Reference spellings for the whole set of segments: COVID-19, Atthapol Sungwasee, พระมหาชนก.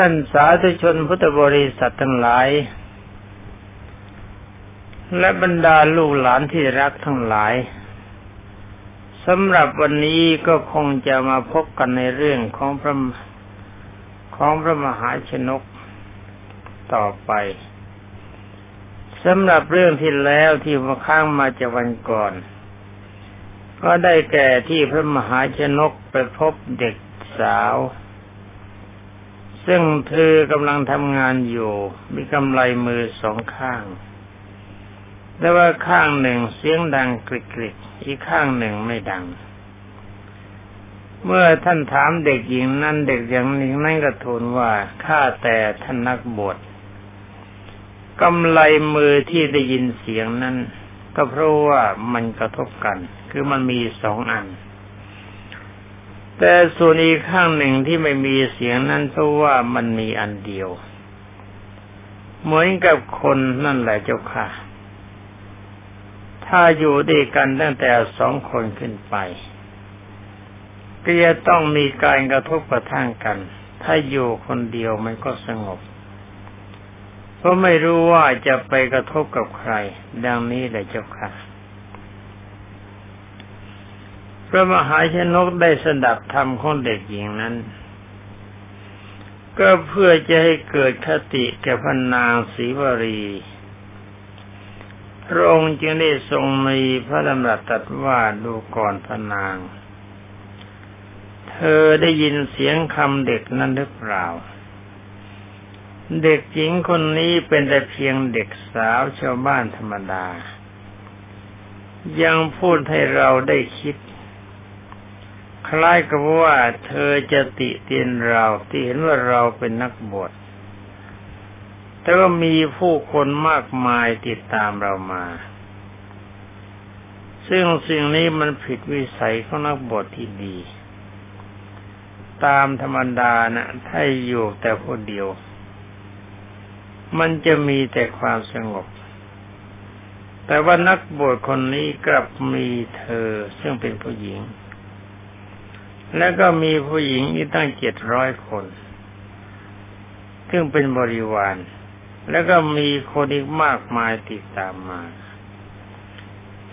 ท่านสาธุชนพุทธบริษัททั้งหลายและบรรดาลูกหลานที่รักทั้งหลายสำหรับวันนี้ก็คงจะมาพบกันในเรื่องของพระมหาชนกต่อไปสำหรับเรื่องที่แล้วที่มาค้างมาจากวันก่อนก็ได้แก่ที่พระมหาชนกไปพบเด็กสาวซึ่งเธอกำลังทำงานอยู่มีกำไลมือสองข้างแต่ว่าข้างหนึ่งเสียงดังกริกๆอีกข้างหนึ่งไม่ดังเมื่อท่านถามเด็กหญิงนั้นเด็กหญิงนั้นก็ทูลว่าข้าแต่ท่านนักบวชกำไลมือที่ได้ยินเสียงนั้นก็เพราะว่ามันกระทบกันคือมันมีสองอันแต่ส่วนอีกข้างหนึ่งที่ไม่มีเสียงนั้นเพราะว่ามันมีอันเดียวเหมือนกับคนนั่นแหละเจ้าค่ะถ้าอยู่ด้วยกันตั้งแต่สองคนขึ้นไปก็จะต้องมีการกระทบกระทั่งกันถ้าอยู่คนเดียวมันก็สงบเพราะไม่รู้ว่าจะไปกระทบกับใครดังนี้แหละเจ้าค่ะพระมหาชนกได้สดับธรรมของเด็กหญิงนั้นก็เพื่อจะให้เกิดคติแก่พระนางศรีวรีพระองค์จึงได้ทรงมีพระดำรัสตรัสว่าดูก่อนพระนางเธอได้ยินเสียงคำเด็กนั้นหรือเปล่าเด็กหญิงคนนี้เป็นแต่เพียงเด็กสาวชาวบ้านธรรมดายังพูดให้เราได้คิดคล้ายกับว่าเธอจะติเตียนเราที่เห็นว่าเราเป็นนักบวชแต่ก็มีผู้คนมากมายติดตามเรามาซึ่งสิ่งนี้มันผิดวิสัยของนักบวชที่ดีตามธรรมดานะถ้าอยู่แต่คนเดียวมันจะมีแต่ความสงบแต่ว่านักบวชคนนี้กลับมีเธอซึ่งเป็นผู้หญิงแล้วก็มีผู้หญิงอีกตั้ง700คนซึ่งเป็นบริวารแล้วก็มีคนอีกมากมายติดตามมา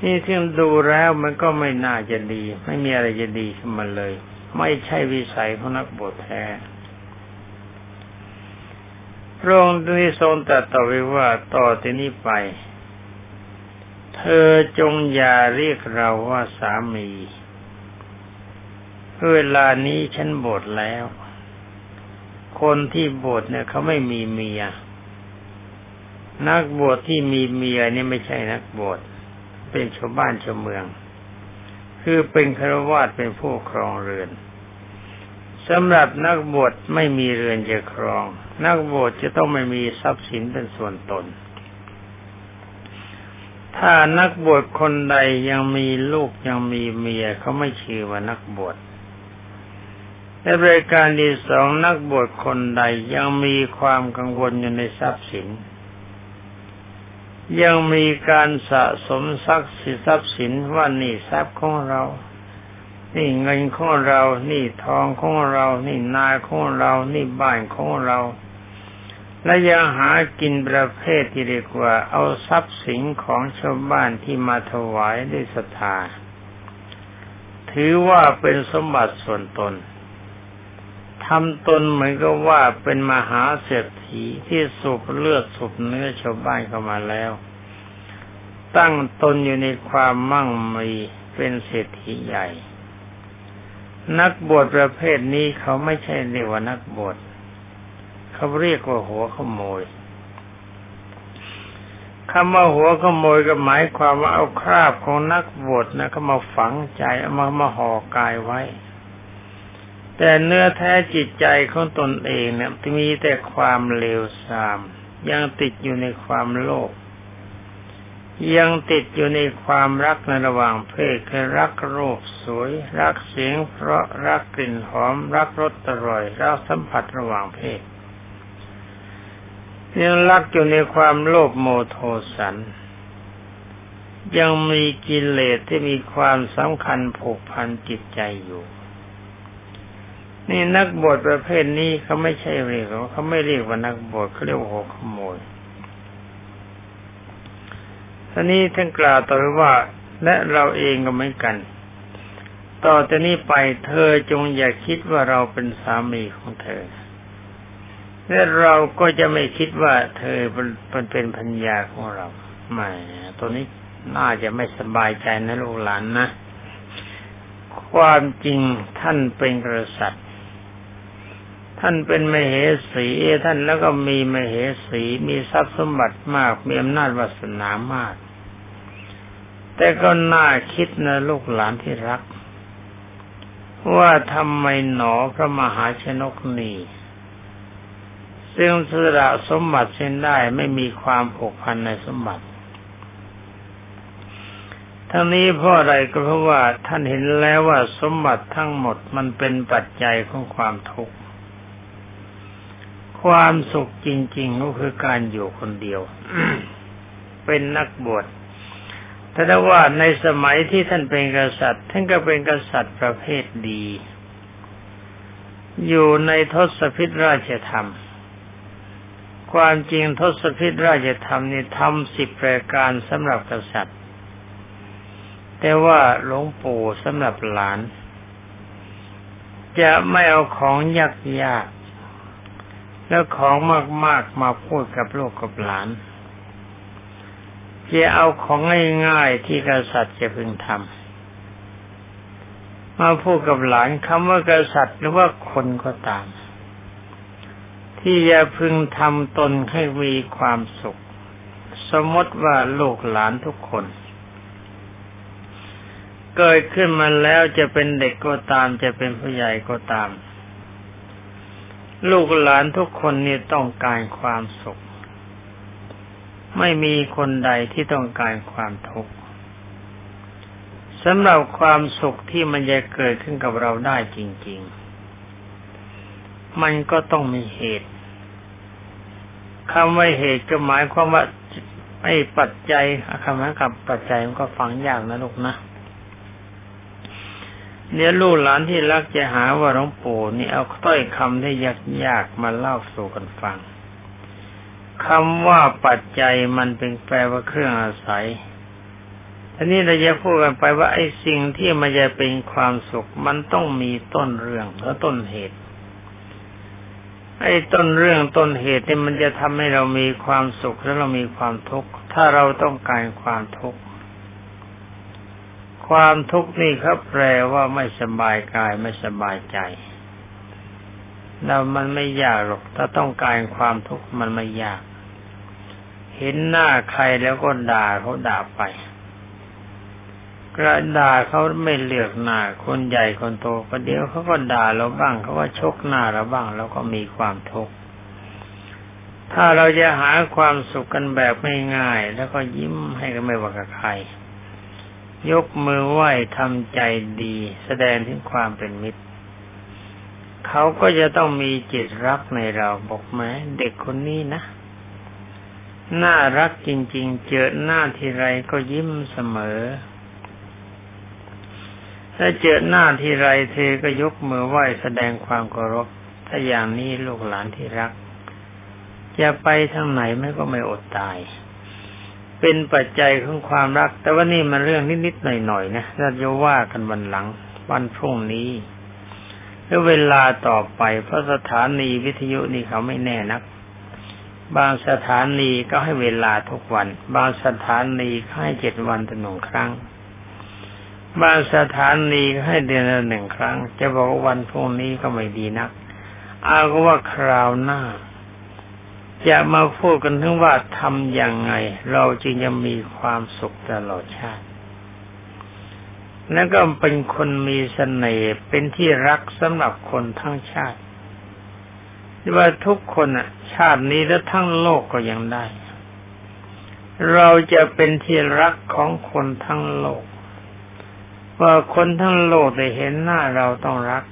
นี่ซึ่งดูแล้วมันก็ไม่น่าจะดีไม่มีอะไรจะดีขึ้นมาเลยไม่ใช่วิสัยของนักบวชแท้พระองค์ได้ทรงตรัสต่อไปว่าต่อที่นี้ไปเธอจงอย่าเรียกเราว่าสามีเวลานี้ฉันบวชแล้วคนที่บวชเนี่ยเขาไม่มีเมียนักบวชที่มีเมียเนี่ยไม่ใช่นักบวชเป็นชาวบ้านชาวเมืองคือเป็นฆราวาสถ์เป็นผู้ครองเรือนสำหรับนักบวชไม่มีเรือนจะครองนักบวชจะต้องไม่มีทรัพย์สินเป็นส่วนตนถ้านักบวชคนใดยังมีลูกยังมีเมียเขาไม่ชื่อว่านักบวชในบริการที่สองนักบวชคนใดยังมีความกังวลอยู่ในทรัพย์สินยังมีการสะสมทรัพย์สินว่านี่ทรัพย์ของเรานี่เงินของเรานี่ทองของเรานี่นาของเรานี่บ้านของเราและยังหากินประเภทที่เรียกว่าเอาทรัพย์สินของชาวบ้านที่มาถวายด้วยศรัทธาถือว่าเป็นสมบัติส่วนตนทำตนเหมือนกับว่าเป็นมหาเศรษฐีที่สูบเลือดสูบเนื้อชาวบ้านเข้ามาแล้วตั้งตนอยู่ในความมั่งมีเป็นเศรษฐีใหญ่นักบวชประเภทนี้เขาไม่ใช่เรียกว่านักบวชเขาเรียกว่าหัวขโมยคำว่าหัวขโมยก็หมายความว่าเอาคราบของนักบวชนะเขามาฝังใจเอามาห่อกายไว้แต่เนื้อแท้จิตใจของตนเองเนี่ยมีแต่ความเลวทรามยังติดอยู่ในความโลภยังติดอยู่ในความรักในระหว่างเพศคือรักรูปสวยรักเสียงเพราะรักกลิ่นหอมรักรสอร่อยรักสัมผัสระหว่างเพศยังรักอยู่ในความโลภโมโทสันยังมีกิเลสที่มีความสำคัญผูกพันจิตใจอยู่ นี่นักบวชประเภทนี้เขาไม่ใช่เรียกเขาไม่เรียกว่านักบวชเขาเรียกว่าหัวขโมยท่านี้ท่านกล่าวต่อว่าและเราเองก็เหมือนกันต่อจากนี้ไปเธอจงอย่าคิดว่าเราเป็นสามีของเธอและเราก็จะไม่คิดว่าเธอเป็นภรรยาของเราไม่ตัวนี้น่าจะไม่สบายใจนะลูกหลานนะความจริงท่านเป็นกษัตริย์ท่านเป็นมเหสีท่านแล้วก็มีมเหสีมีทรัพย์สมบัติมากมีอำนาจวาสนามากแต่ก็น่าคิดนะลูกหลานที่รักว่าทำไมหนอพระมหาชนกนี่ซึ่งสละสมบัติเช่นได้ไม่มีความผูกพันในสมบัติทั้งนี้เพราะอะไรก็เพราะว่าท่านเห็นแล้วว่าสมบัติทั้งหมดมันเป็นปัจจัยของความทุกข์ความสุขจริงๆก็คือการอยู่คนเดียว เป็นนักบวชแต่ว่าในสมัยที่ท่านเป็นกษัตริย์ท่านก็เป็นกษัตริย์ประเภทดีอยู่ในทศพิธราชธรรมความจริงทศพิธราชธรรมนี่ทำ10 รายการสำหรับกษัตริย์แต่ว่าหลวงปู่สำหรับหลานจะไม่เอาของยากๆแล้วของมากๆมาพูดกับลูกกับหลานจะเอาของง่ายๆที่กษัตริย์จะพึงทำมาพูดกับหลานคำว่ากษัตริย์หรือว่าคนก็ตามที่จะพึงทำตนให้มีความสุขสมมติว่าลูกหลานทุกคนเกิดขึ้นมาแล้วจะเป็นเด็กก็ตามจะเป็นผู้ใหญ่ก็ตามลูกหลานทุกคนนี่ต้องการความสุขไม่มีคนใดที่ต้องการความทุกข์สำหรับความสุขที่มันจะเกิดขึ้นกับเราได้จริงๆมันก็ต้องมีเหตุคำว่าเหตุก็หมายความว่าไอ้ปัจจัยคำว่ากับปัจจัยมันก็ฟังยากนะลูกนะเนี่ยลูกหลานที่รักจะหาว่าหลวงปู่นี่เอาต้อยคำที่ยากๆมาเล่าสู่กันฟังคำว่าปัจจัยมันเป็นแปลว่าเครื่องอาศัยทีนี้เราจะพูดกันไปว่าไอ้สิ่งที่มันจะเป็นความสุขมันต้องมีต้นเรื่องและต้นเหตุไอ้ต้นเรื่องต้นเหตุที่มันจะทำให้เรามีความสุขและเรามีความทุกข์ถ้าเราต้องการความทุกข์ความทุกข์นี่ครับแปลว่าไม่สบายกายไม่สบายใจแล้วมันไม่ยากหรอกถ้าต้องการความทุกข์มันไม่ยากเห็นหน้าใครแล้วก็ด่าเขาด่าไปกระด่าเขาไม่เลือกหน้าคนใหญ่คนโตประเดี๋ยวเขาก็ด่าเราบ้างเขาก็ชกหน้าเราบ้างแล้วก็มีความทุกข์ถ้าเราจะหาความสุขกันแบบไม่ง่ายแล้วก็ยิ้มให้กันไม่ว่ากับใครยกมือไหว้ทำใจดีแสดงถึงความเป็นมิตรเขาก็จะต้องมีจิตรักในเราบอกไหมเด็กคนนี้นะน่ารักจริงๆเจอหน้าทีไรก็ยิ้มเสมอถ้าเจอหน้าทีไรเธอก็ยกมือไหว้แสดงความเคารพถ้าอย่างนี้ลูกหลานที่รักจะไปทางไหนไม่ก็ไม่อดตายเป็นปัจจัยของความรักแต่ว่านี่มันเรื่องนิดๆหน่อยๆนะเราจะว่ากันวันหลังวันพรุ่งนี้แล้วเวลาต่อไปเพราะสถานีวิทยุนี่เขาไม่แน่นักบางสถานีก็ให้เวลาทุกวันบางสถานีให้7วันต่อ1ครั้งบางสถานีให้เดือนละ1ครั้งจะบอกวันพรุ่งนี้ก็ไม่ดีนักเอาก็ว่าคราวหน้าจะมาพูดกันถึงว่าทำอย่างไงเราจึงจะมีความสุขตลอดชาตินั่นก็เป็นคนมีเสน่ห์เป็นที่รักสำหรับคนทั้งชาติที่ว่าทุกคนอ่ะชาตินี้และทั้งโลกก็ยังได้เราจะเป็นที่รักของคนทั้งโลกว่าคนทั้งโลกได้เห็นหน้าเราต้องรัก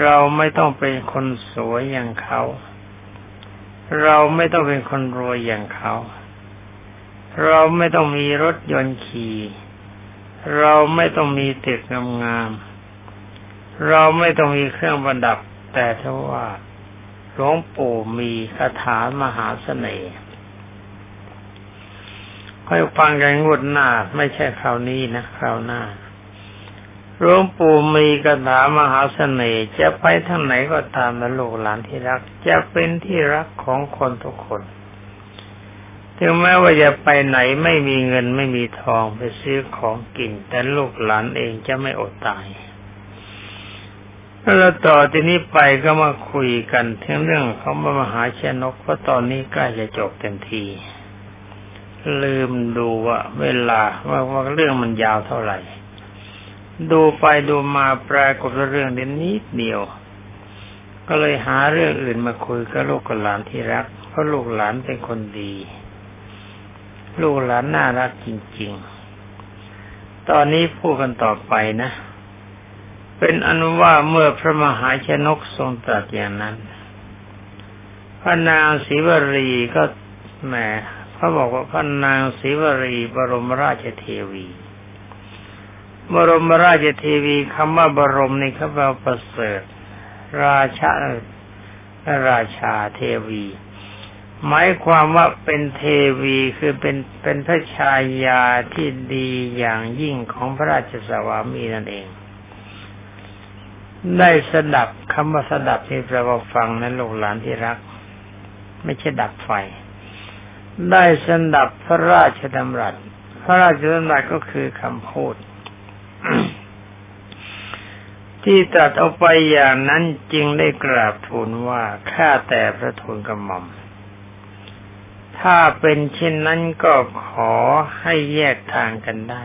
เราไม่ต้องเป็นคนสวยอย่างเขาเราไม่ต้องเป็นคนรวยอย่างเขาเราไม่ต้องมีรถยนต์ขี่เราไม่ต้องมีตึกงาม เราไม่ต้องมีเครื่องประดับแต่ถ้าว่าหลวงปู่มีคาถามหาเสน่ห์ค่อยฟังกันงวดหน้าไม่ใช่คราวนี้นะคราวหน้าหลวงปู่มีคาถามหาเสน่ห์จะไปทางไหนก็ตามนะลูกหลานที่รักจะเป็นที่รักของคนทุกคนถึงแม้ว่าจะไปไหนไม่มีเงินไม่มีทองไปซื้อของกินแต่ลูกหลานเองจะไม่อดตายแล้วต่อที่นี้ไปก็มาคุยกันถึงเรื่องของมหาชนกเพราะตอนนี้ใกล้จะจบเต็มทีลืมดูว่าเวลาว่าเรื่องมันยาวเท่าไหร่ดูไปดูมาปรากฏเรื่องนิดเดียวก็เลยหาเรื่องอื่นมาคุยกับลูกหลานที่รักเพราะลูกหลานเป็นคนดีลูกหลานน่ารักจริงๆตอนนี้พูดกันต่อไปนะเป็นอนุว่าเมื่อพระมหาชนกทรงตรัสอย่างนั้นพระนางศรีวรีก็แหมเขาบอกว่าพระนางศรีวรีบรมราชเทวีบรมราชเทวีคำว่าบรมนี่เขาแปลว่าประเสริฐราชาเทวีหมายความว่าเป็นเทวีคือเป็นพระชายาที่ดีอย่างยิ่งของพระราชสวามีนั่นเองได้สดับคำว่าสดับที่แปลว่าฟังนั้นลูกหลานที่รักไม่ใช่ดับไฟได้สดับพระราชดำรัสก็คือคำพูด ที่ตรัสเอาไปอย่างนั้นจึงได้กราบทูลว่าข้าแต่พระทูลกระหม่อมถ้าเป็นเช่นนั้นก็ขอให้แยกทางกันได้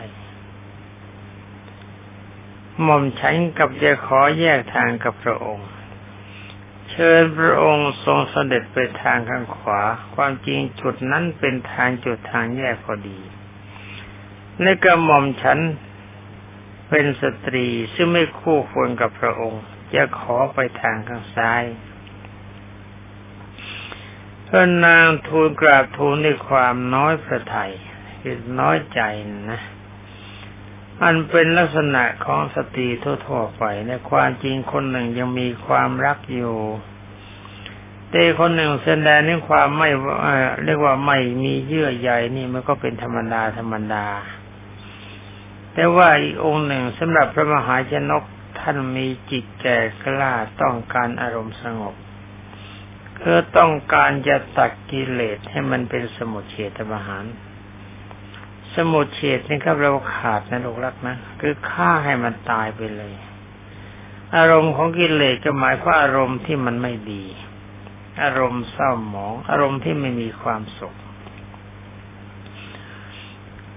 หม่อมฉันกับจะขอแยกทางกับพระองค์เชิญพระองค์ทรงเสด็จไปทางข้างขวาความจริงจุดนั้นเป็นทางแยกพอดีและกระหม่อมฉันเป็นสตรีซึ่งไม่คู่ควรกับพระองค์จะขอไปทางข้างซ้ายพระนางทูลกราบทูลด้วยความน้อยพระทัยคือน้อยใจนะอันเป็นลักษณะของสตรีทั่วๆไปในความจริงคนหนึ่งยังมีความรักอยู่แต่คนหนึ่งแสดงถึงความไม่เรียกว่าไม่มีเยื่อใยนี่มันก็เป็นธรรมดาแต่ว่าอีกองค์หนึ่งสำหรับพระมหาชนกท่านมีจิตแก่กล้าต้องการอารมณ์สงบคือต้องการจะตัดกิเลสให้มันเป็นสมุทเฉทประหารสมุทเฉทนี่ครับเราขาดนะลูกรักนะคือฆ่าให้มันตายไปเลยอารมณ์ของกิเลสก็หมายความอารมณ์ที่มันไม่ดีอารมณ์เศร้าหมองอารมณ์ที่ไม่มีความสุข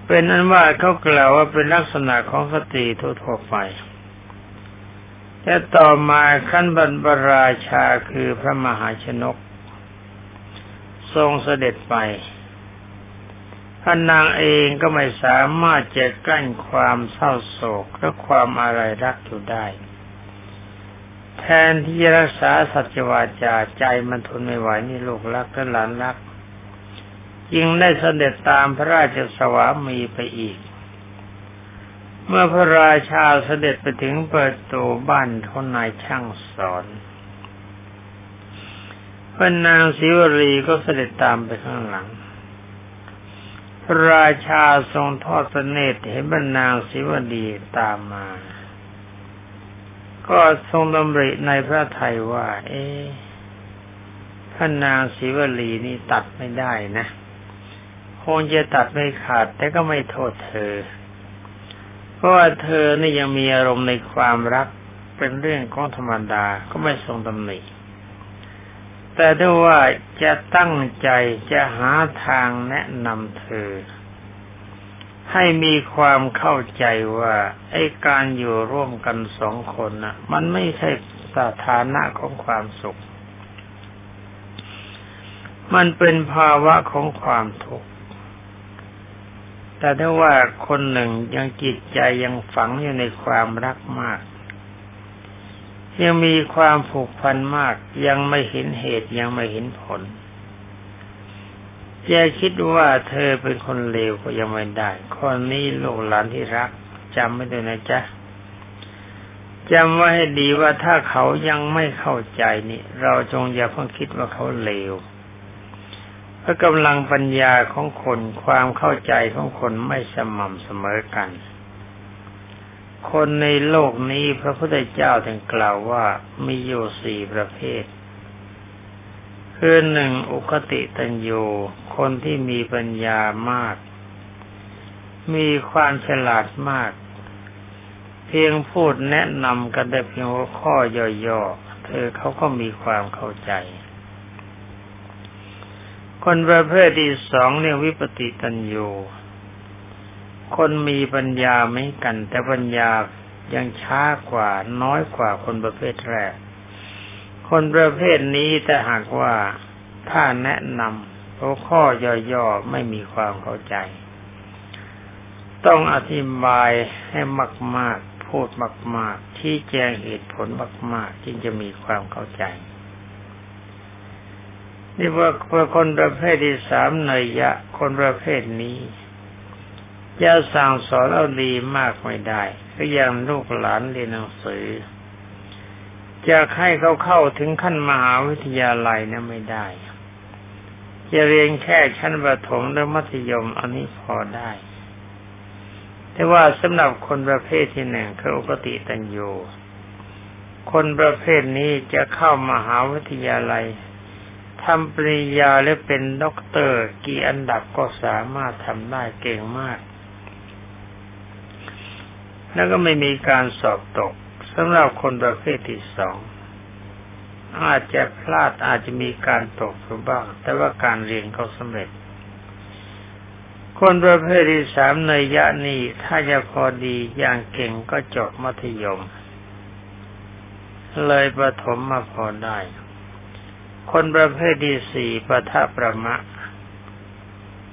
เป็นนั้นว่าเขากล่าวว่าเป็นลักษณะของสตรีทั่วๆไปแต่ต่อมาขั้นบรรพราชาคือพระมหาชนกทรงเสด็จไปพระนางเองก็ไม่สามารถจะกั้นความเศร้าโศกและความอะไรรักอยู่ได้แทนที่จะรักษาสัจวาจาใจมันทนไม่ไหวนี่ลูกรักและหลานรักจึงได้เสด็จตามพระราชสวามีไปอีกเมื่อพระราชาเสด็จไปถึงประตูบ้านของนายช่างสอนพระนางศรีวรีก็เสด็จตามไปข้างหลังพระราชาทรงทอดพระเนตรเห็นพระนางศรีวรีตามมาก็ทรงดำริในพระทัยว่าพระนางศรีวลีนี่ตัดไม่ได้นะคงจะตัดไม่ขาดแต่ก็ไม่โทษเธอเพราะว่าเธอนี่ยังมีอารมณ์ในความรักเป็นเรื่องของธรรมดาก็ไม่ทรงตำหนิแต่ถ้าว่าจะตั้งใจจะหาทางแนะนำเธอให้มีความเข้าใจว่าไอ้การอยู่ร่วมกันสองคนน่ะมันไม่ใช่สถานะของความสุขมันเป็นภาวะของความทุกข์แต่ถ้าว่าคนหนึ่งยังจิตใจยังฝังอยู่ในความรักมากยังมีความผูกพันมากยังไม่เห็นเหตุยังไม่เห็นผลจะคิดว่าเธอเป็นคนเลวก็ยังไม่ได้ข้อนี้ลูกหลานที่รักจำไว้ด้วยนะจ๊ะ จำไว้ให้ดีว่าถ้าเขายังไม่เข้าใจนี่เราจงอย่าเพิ่งคิดว่าเขาเลวเพราะกำลังปัญญาของคนความเข้าใจของคนไม่สม่ำเสมอกันคนในโลกนี้พระพุทธเจ้าท่านกล่าวว่ามีอยู่สี่ประเภทคือหนึ่งอุคติตัญญูคนที่มีปัญญามากมีความฉลาดมากเพียงพูดแนะนำกันได้เพียงหัวข้อย่อๆเขาก็มีความเข้าใจคนประเภทที่สองเรียกวิปติตัญญูคนมีปัญญาเหมือนกันแต่ปัญญายังช้ากว่าน้อยกว่าคนประเภทแรกคนประเภทนี้แต่หากว่าถ้าแนะนำหัวข้อย่อๆไม่มีความเข้าใจต้องอธิบายให้มากๆพูดมากๆชี้แจงเหตุผลมากๆจึงจะมีความเข้าใจนี่ว่าคนประเภทที่สามเนยะคนประเภทนี้จะสั่งสอนเอาดีมากไม่ได้ก็ยังลูกหลานเรียนหนังสือจะให้เขาเข้าถึงขั้นมหาวิทยาลัยนั้นไม่ได้จะเรียนแค่ชั้นประถมหรือมัธยมอันนี้พอได้แต่ว่าสำหรับคนประเภทที่หนึ่งคืออุคติตัญญูคนประเภทนี้จะเข้ามหาวิทยาลัยทำปริญญาและเป็นด็อกเตอร์กี่อันดับก็สามารถทำได้เก่งมากแล้วก็ไม่มีการสอบตกสำหรับคนประเภทที่สองอาจจะพลาดอาจจะมีการตกบ้างแต่ว่าการเรียนเขาสำเร็จคนประเภทที่สามในยะนี้ถ้าจะพอดีอย่างเก่งก็จบมัธยมเลยประถมมาพอได้คนประเภทที่สี่ปฐประมะ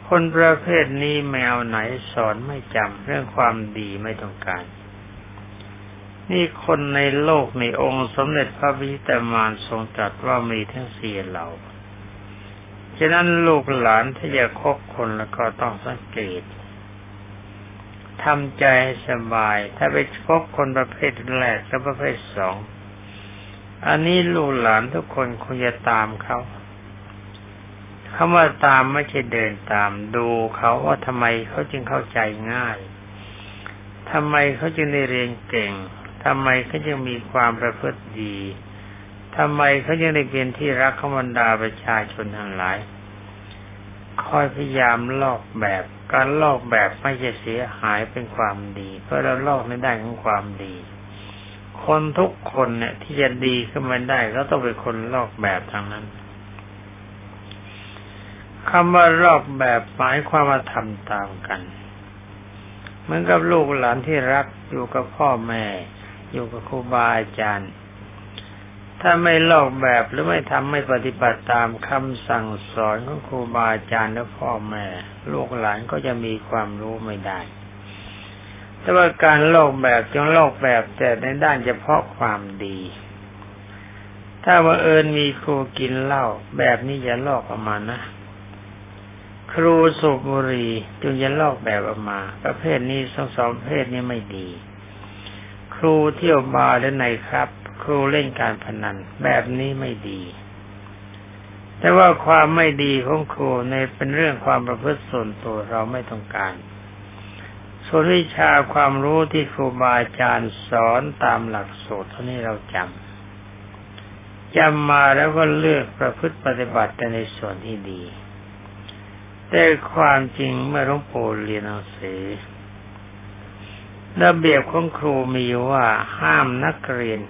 คนประเภทนี้ไม่เอาไหนสอนไม่จำเรื่องความดีไม่ต้องการนี่คนในโลกในองค์สมเด็จพระวิตามานทรงตรัสว่ามีทั้งสี่เหล่าฉะนั้นลูกหลานถ้าอยากคบคนแล้วก็ต้องสังเกตทำใจให้สบายถ้าไปคบคนประเภทแรกและประเภทสองอันนี้ลูกหลานทุกคนควรจะตามเขาคำว่าตามไม่ใช่เดินตามดูเขาว่าทำไมเขาจึงเข้าใจง่ายทำไมเขาจึงได้เรียนเก่งทำไมเขาจึงมีความประพฤติดีทำไมเขายังได้เป็นที่รักของบรรดาประชาชนทั้งหลายคอยพยายามลอกแบบการลอกแบบไม่จะเสียหายเป็นความดีเพราะเราลอกในด้านของความดีคนทุกคนเนี่ยที่จะดีขึ้นมาได้ก็ต้องเป็นคนลอกแบบทางนั้นคำว่าลอกแบบหมายความว่าทำตามกันเหมือนกับลูกหลานที่รักอยู่กับพ่อแม่อยู่กับครูบาอาจารย์ถ้าไม่ลอกแบบหรือไม่ทำไม่ปฏิบัติตามคำสั่งสอนของครูบาอาจารย์และพ่อแม่ลูกหลานก็จะมีความรู้ไม่ได้แต่ว่าการลอกแบบจงลอกแบบแต่ในด้านเฉพาะความดีถ้าว่ามีครูกินเหล้าแบบนี้อย่าลอกออกมานะครูสูบบุหรี่จงอย่าลอกแบบออกมาประเภทนี้สองประเภทนี้ไม่ดีครูเที่ยวบาร์หรือไหนครับครูเล่นการพนันแบบนี้ไม่ดีแต่ว่าความไม่ดีของครูในเป็นเรื่องความประพฤติส่วนตัวเราไม่ต้องการส่วนวิชาความรู้ที่ครูบาอาจารย์สอนตามหลักสูตรเท่านี้เราจำมาแล้วก็เลือกประพฤติปฏิบัติแต่ในส่วนที่ดีแต่ความจริงเมื่อหลวงปู่เรียนหนังสือระเบียบของครูมีว่าห้ามนักเรียน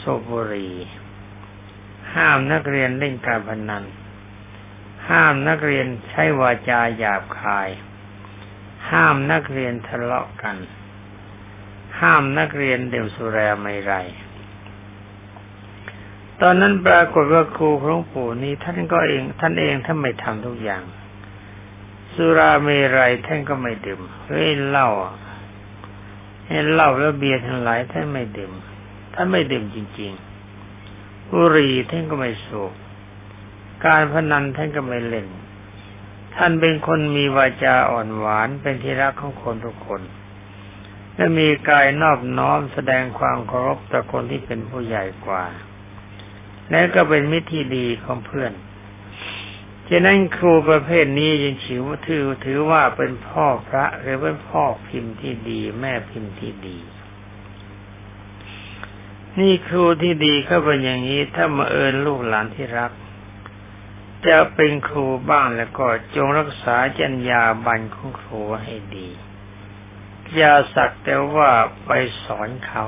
สูบบุหรี่ห้ามนักเรียนเล่นการพนันห้ามนักเรียนใช้วาจาหยาบคายห้ามนักเรียนทะเลาะกันห้ามนักเรียนดื่มสุราไม่ไรตอนนั้นปรากฏว่าครูหลวงปู่นี้ท่านเองท่านไม่ทำทุกอย่างสุราไม่ไรท่านก็ไม่ดื่มเหล้าแล้วเบียร์ทั้งหลายท่านไม่ดื่มจริงๆบุหรี่ท่านก็ไม่สูบการพนันท่านก็ไม่เล่นท่านเป็นคนมีวาจาอ่อนหวานเป็นที่รักของคนทุกคน และมีกายนอบน้อมแสดงความเคารพต่อคนที่เป็นผู้ใหญ่กว่าและก็เป็นมิตรที่ดีของเพื่อนฉะนั้นครูประเภทนี้ยังถือว่าเป็นพ่อพระหรือเป็นพ่อพิมพ์ที่ดีแม่พิมพ์ที่ดีนี่ครูที่ดีเข้าไปอย่างนี้ถ้ามาเอิญลูกหลานที่รักจะเป็นครูบ้างแล้วก็จงรักษาจรรยาบรรณของครูให้ดีอย่าสักแต่ว่าไปสอนเขา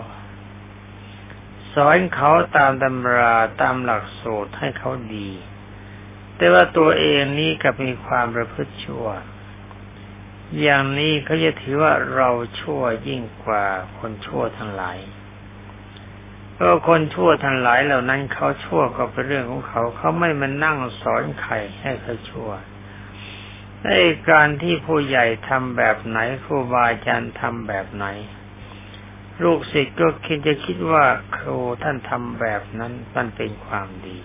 ตามตำราตามหลักสูตรให้เขาดีแต่ว่าตัวเองนี่ก็มีความประพฤติชั่วอย่างนี้เขาจะถือว่าเราชั่วยิ่งกว่าคนชั่วทั้งหลายเพราะคนชั่วทั้งหลายเหล่านั้นเขาชั่วก็เป็นเรื่องของเขาเขาไม่มานั่งสอนใครให้เขาชั่วไอ้การที่ผู้ใหญ่ทำแบบไหนครูบาอาจารย์ทำแบบไหนลูกศิษย์ก็คิดว่าครูท่านทำแบบนั้นมันเป็นความดี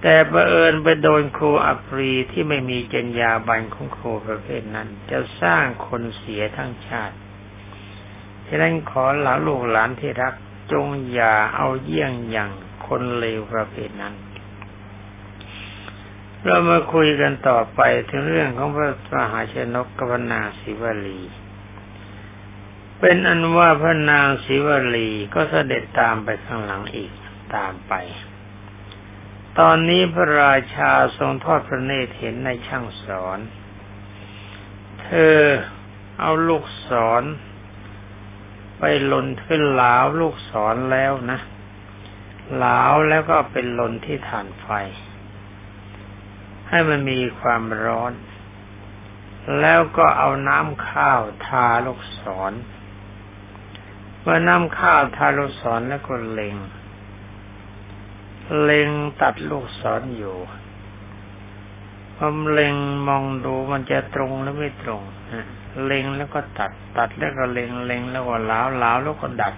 แต่บังเอิญไปโดนครูอัปรีที่ไม่มีจรรยาบรรณของครูประเภทนั้นจะสร้างคนเสียทั้งชาติฉะนั้นขอหลานลูกหลานที่รักจงอย่าเอาเยี่ยงอย่างคนเลวประเภทนั้นเรามาคุยกันต่อไปถึงเรื่องของพระมหาชนกกับพระนางสีวลีเป็นอันว่าพระนางสีวลีก็เสด็จตามไปข้างหลังอีกตามไปตอนนี้พระราชาทรงทอดพระเนตรเห็นในช่างสอนเธอเอาลูกสอนไปลนขึ้นหลาวลูกสอนแล้วนะหลาวแล้วก็เป็นลนที่ถ่านไฟให้มันมีความร้อนแล้วก็เอาน้ำข้าวทาลูกสอนเมื่อน้ำข้าวทาลูกสอนแล้วก็เล็งตัดลูกศรอยู่ผมเล็งมองดูมันจะตรงหรือไม่ตรงเล็งแล้วก็ตัดแล้วก็เล็งแล้วก็ล้าวแล้วก็ดัด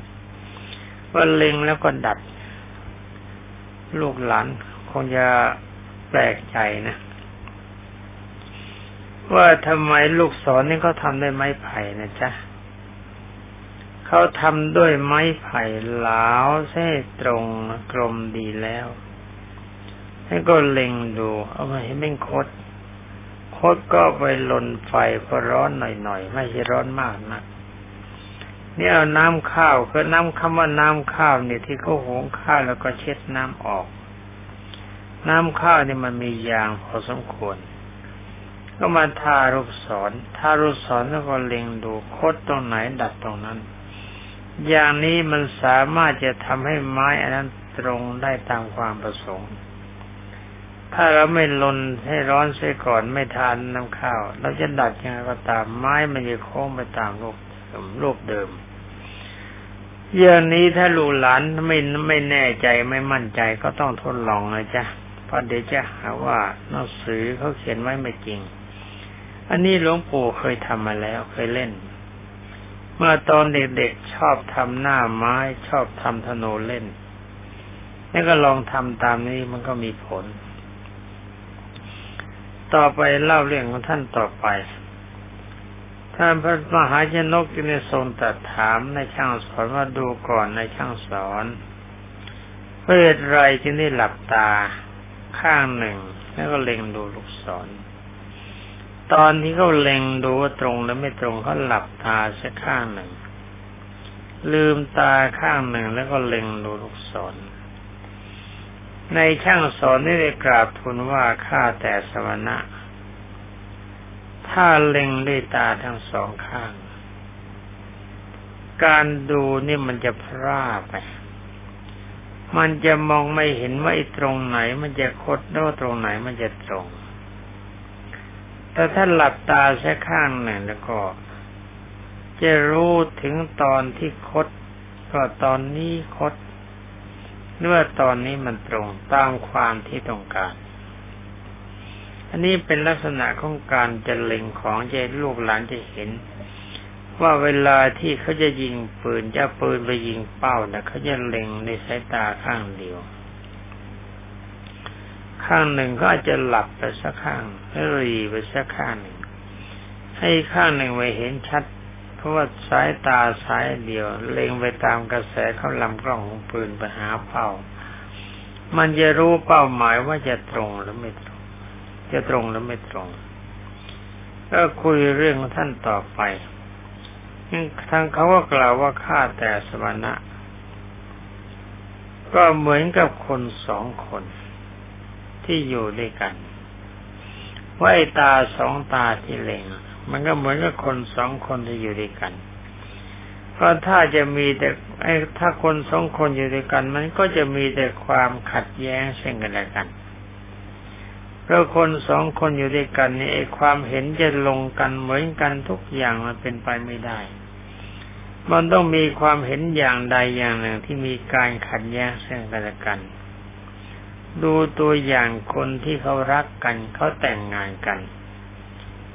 ว่าเล็งแล้วก็ดัดลูกหลานคงจะแปลกใจนะว่าทำไมลูกศรนี่เขาทำด้วยไม้ไผ่นะจ๊ะเขาทำด้วยไม้ไผ่หลาวเส้ตรงกลมดีแล้วให้ก็เล็งดูเอามาให้มันคดก็ไปลนไฟพอร้อนหน่อยๆไม่ใช่ร้อนมากนะนี่เอาน้ำข้าวคือน้ำคำว่าน้ำข้าวเนี่ยที่เขาหุงข้าวแล้วก็เช็ดน้ำออกน้ำข้าวเนี่ยมันมียางพอสมควรก็มาทารูปสอนแล้วก็เล็งดูคดตรงไหนดัดตรงนั้นอย่างนี้มันสามารถจะทำให้ไม้อันนั้นตรงได้ตามความประสงค์ถ้าเราไม่ลนให้ร้อนเสียก่อนไม่ทานน้ำข้าวเราจะดัดยังไงก็ตามไม้มันจะโค้งไปตามรูปเดิมอย่างนี้ถ้าลูกหลานไม่แน่ใจไม่มั่นใจก็ต้องทดลองนะจ๊ะเพราะเดี๋ยวจะหาว่าหนังสือเขาเขียนไว้ไม่จริงอันนี้หลวงปู่เคยทำมาแล้วเคยเล่นเมื่อตอนเด็กๆชอบทำหน้าไม้ชอบทำธนูเล่นนี่ก็ลองทำตามนี้มันก็มีผลต่อไปเล่าเรื่องของท่านต่อไปท่านพระมหาชนกจึงได้ทรงตรัสถามในช่างสอนว่าดูก่อนในช่างสอนเหตุไรจึงได้หลับตาข้างหนึ่งแล้วก็เล็งดูลูกศรตอนที่เขาเล็งดูว่าตรงหรือไม่ตรงเขาหลับตาสักข้างหนึ่งลืมตาข้างหนึ่งแล้วก็เล็งดูลูกศรในช่างสอนได้กราบทูลว่าข้าแต่สมณะถ้าเล็งด้วยตาทั้งสองข้างการดูนี่มันจะพร่าไปมันจะมองไม่เห็นว่าไอ้ตรงไหนมันจะคดแล้วตรงไหนมันจะตรงแต่ถ้าหลับตาแค่ข้างหนึ่งแล้วก็จะรู้ถึงตอนที่คดก็ตอนนี้คดหรือว่าตอนนี้มันตรงตามความที่ต้องการอันนี้เป็นลักษณะของการจะเล็งของจะลูกหลานจะเห็นว่าเวลาที่เขาจะยิงปืนจะปืนไปยิงเป้านะเขาจะเล็งในสายตาข้างเดียวข้างหนึ่งก็อาจจะหลับไปสักข้างหรือรีไปสักข้างหนึ่งให้ข้างหนึ่งไว้เห็นชัด เพราะว่าสายตาสายเดียวเล็งไปตามกระแสเข้าลำกล้องของปืนไปหาเป้ามันจะรู้เป้าหมายว่าจะตรงหรือไม่ตรงจะตรงหรือไม่ตรงก็คุยเรื่องท่านต่อไปทางเขาก็กล่าวว่าข้าแต่สมณะก็เหมือนกับคนสองคนที่อยู่ด้วยกันว่าไอ้ตาสองตาที่เล็งมันก็เหมือนกับคนสองคนที่อยู่ด้วยกันเพราะถ้าจะมีแต่ถ้าคนสองคนอยู่ด้วยกันมันก็จะมีแต่ความขัดแย้งเช่นกันและกันเพราะคนสองคนอยู่ด้วยกันนี่ไอ้ความเห็นจะลงกันเหมือนกันทุกอย่างมันเป็นไปไม่ได้มันต้องมีความเห็นอย่างใดอย่างหนึ่งที่มีการขัดแย้งซึ่งกันและกันดูตัวอย่างคนที่เขารักกันเขาแต่งงานกัน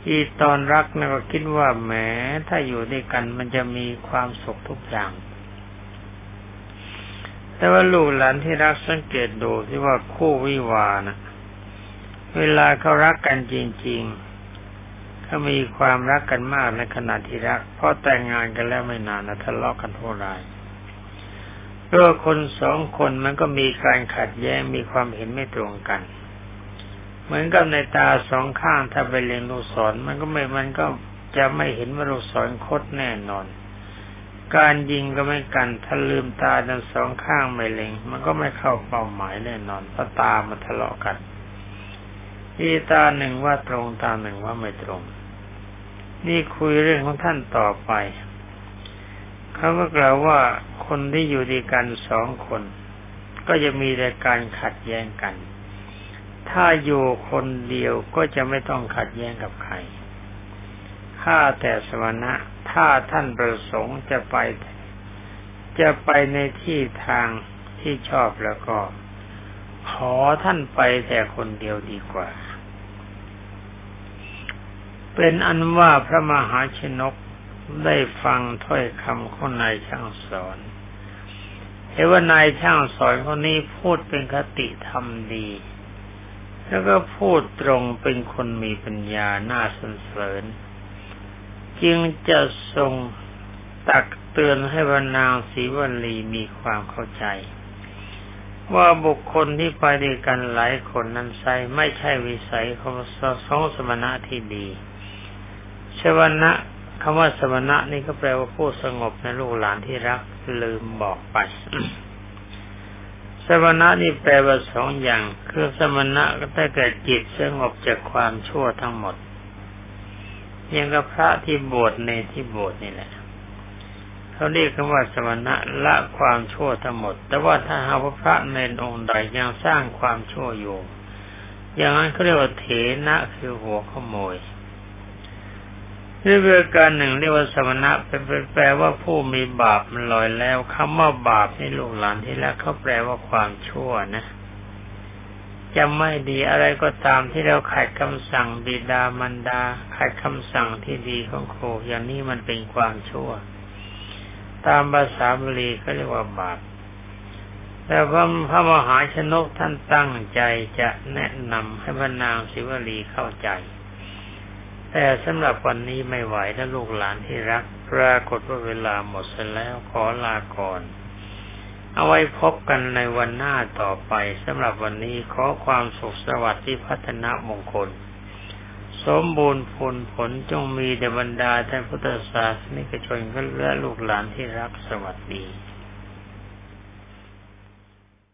อีตอนรักนะก็คิดว่าแม้ถ้าอยู่ด้วยกันมันจะมีความสุขทุกอย่างแต่ว่าลูกหลานที่รักสังเกตดูที่ว่าคู่วิวาห์นะเวลาเขารักกันจริงๆเขามีความรักกันมากในขณะที่รักพอแต่งงานกันแล้วไม่นานนะทะเลาะกันโหดร้ายเพราะคนสองคนมันก็มีการขัดแย้งมีความเห็นไม่ตรงกันเหมือนกับในตาสองข้างถ้าไปเล็งลูกศรมันก็จะไม่เห็นว่าลูกศรคดแน่นอนการยิงก็ไม่กันถ้าลืมตาทั้งสองข้างไม่เล็งมันก็ไม่เข้าเป้าหมายแน่นอนเพราะตามันทะเลาะกันที่ตาหนึ่งว่าตรงตาหนึ่งว่าไม่ตรงนี่คุยเรื่องของท่านต่อไปเขาก็กล่าวว่าคนที่อยู่ด้วยกันสองคนก็จะมีแต่การขัดแย้งกันถ้าอยู่คนเดียวก็จะไม่ต้องขัดแย้งกับใครข้าแต่สมณะถ้าท่านประสงค์จะไปในที่ทางที่ชอบแล้วก็ขอท่านไปแต่คนเดียวดีกว่าเป็นอันว่าพระมหาชนกได้ฟังถ้อยคำของนายช่างสอนเห็นว่านายช่างสอนคนนี้พูดเป็นคติธรรมดีแล้วก็พูดตรงเป็นคนมีปัญญาน่าสรรเสริญจึงจะทรงตักเตือนให้ว่านางศรีวลีมีความเข้าใจว่าบุคคลที่ไปด้วยกันหลายคนนั้นไซไม่ใช่วิสัยของสมณะที่ดีสมณะคำว่าสมณะนี่ก็แปลว่าผู้สงบนะลูกหลานที่รักลืมบอกไป สมณะนี่แปลว่าสองอย่างคือสมณะก็ได้แก่จิตสงบจากความชั่วทั้งหมดอย่างกับพระที่บวชในที่บวชนี่แหละเขาเรียกกันว่าสมณะละความชั่วทั้งหมดแต่ว่าถ้าหากว่าพระเณรองค์ใดยังสร้างความชั่วอยู่อย่างนั้นเขาเรียกว่าเถนะคือหัวขโมยนี่เวลการหนึ่งเรียกว่าสมณะเป็นแปลว่าผู้มีบาปมันลอยแล้วคำว่าบาปในลูกหลานที่แล้วเขาแปลว่าความชั่วนะจำไม่ดีอะไรก็ตามที่เราขัดคำสั่งบิดามารดาขัดคำสั่งที่ดีของครูอย่างนี้มันเป็นความชั่วตามภาษาบาลีเขาเรียกว่าบาปแต่พระมหาชนกท่านตั้งใจจะแนะนำให้พระนางศรีวลีเข้าใจแต่สำหรับวันนี้ไม่ไหวถ้าลูกหลานที่รักปรากฏว่าเวลาหมดเสร็จแล้วขอลาก่อนเอาไว้พบกันในวันหน้าต่อไปสำหรับวันนี้ขอความสุขสวัสดิ์ที่พัฒนามงคลสมบูรณ์ผลจงมีแด่บรรดาท่านพุทธศาสนิกชนและลูกหลานที่รักสวัสดี